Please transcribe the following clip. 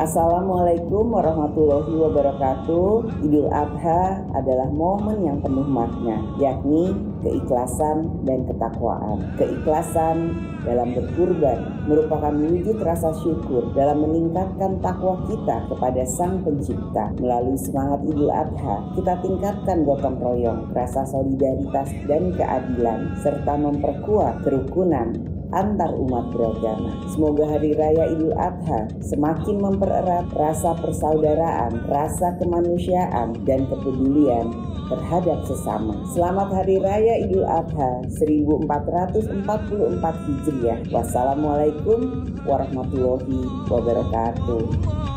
Assalamualaikum warahmatullahi wabarakatuh. Idul Adha adalah momen yang penuh makna, yakni keikhlasan dan ketakwaan. Keikhlasan dalam berkurban merupakan wujud rasa syukur dalam meningkatkan takwa kita kepada Sang Pencipta. Melalui semangat Idul Adha, kita tingkatkan gotong royong, rasa solidaritas dan keadilan, serta memperkuat kerukunan antar umat beragama. Semoga Hari Raya Idul Adha semakin mempererat rasa persaudaraan, rasa kemanusiaan, dan kepedulian terhadap sesama. Selamat Hari Raya Idul Adha 1444 Hijriah. Wassalamualaikum warahmatullahi wabarakatuh.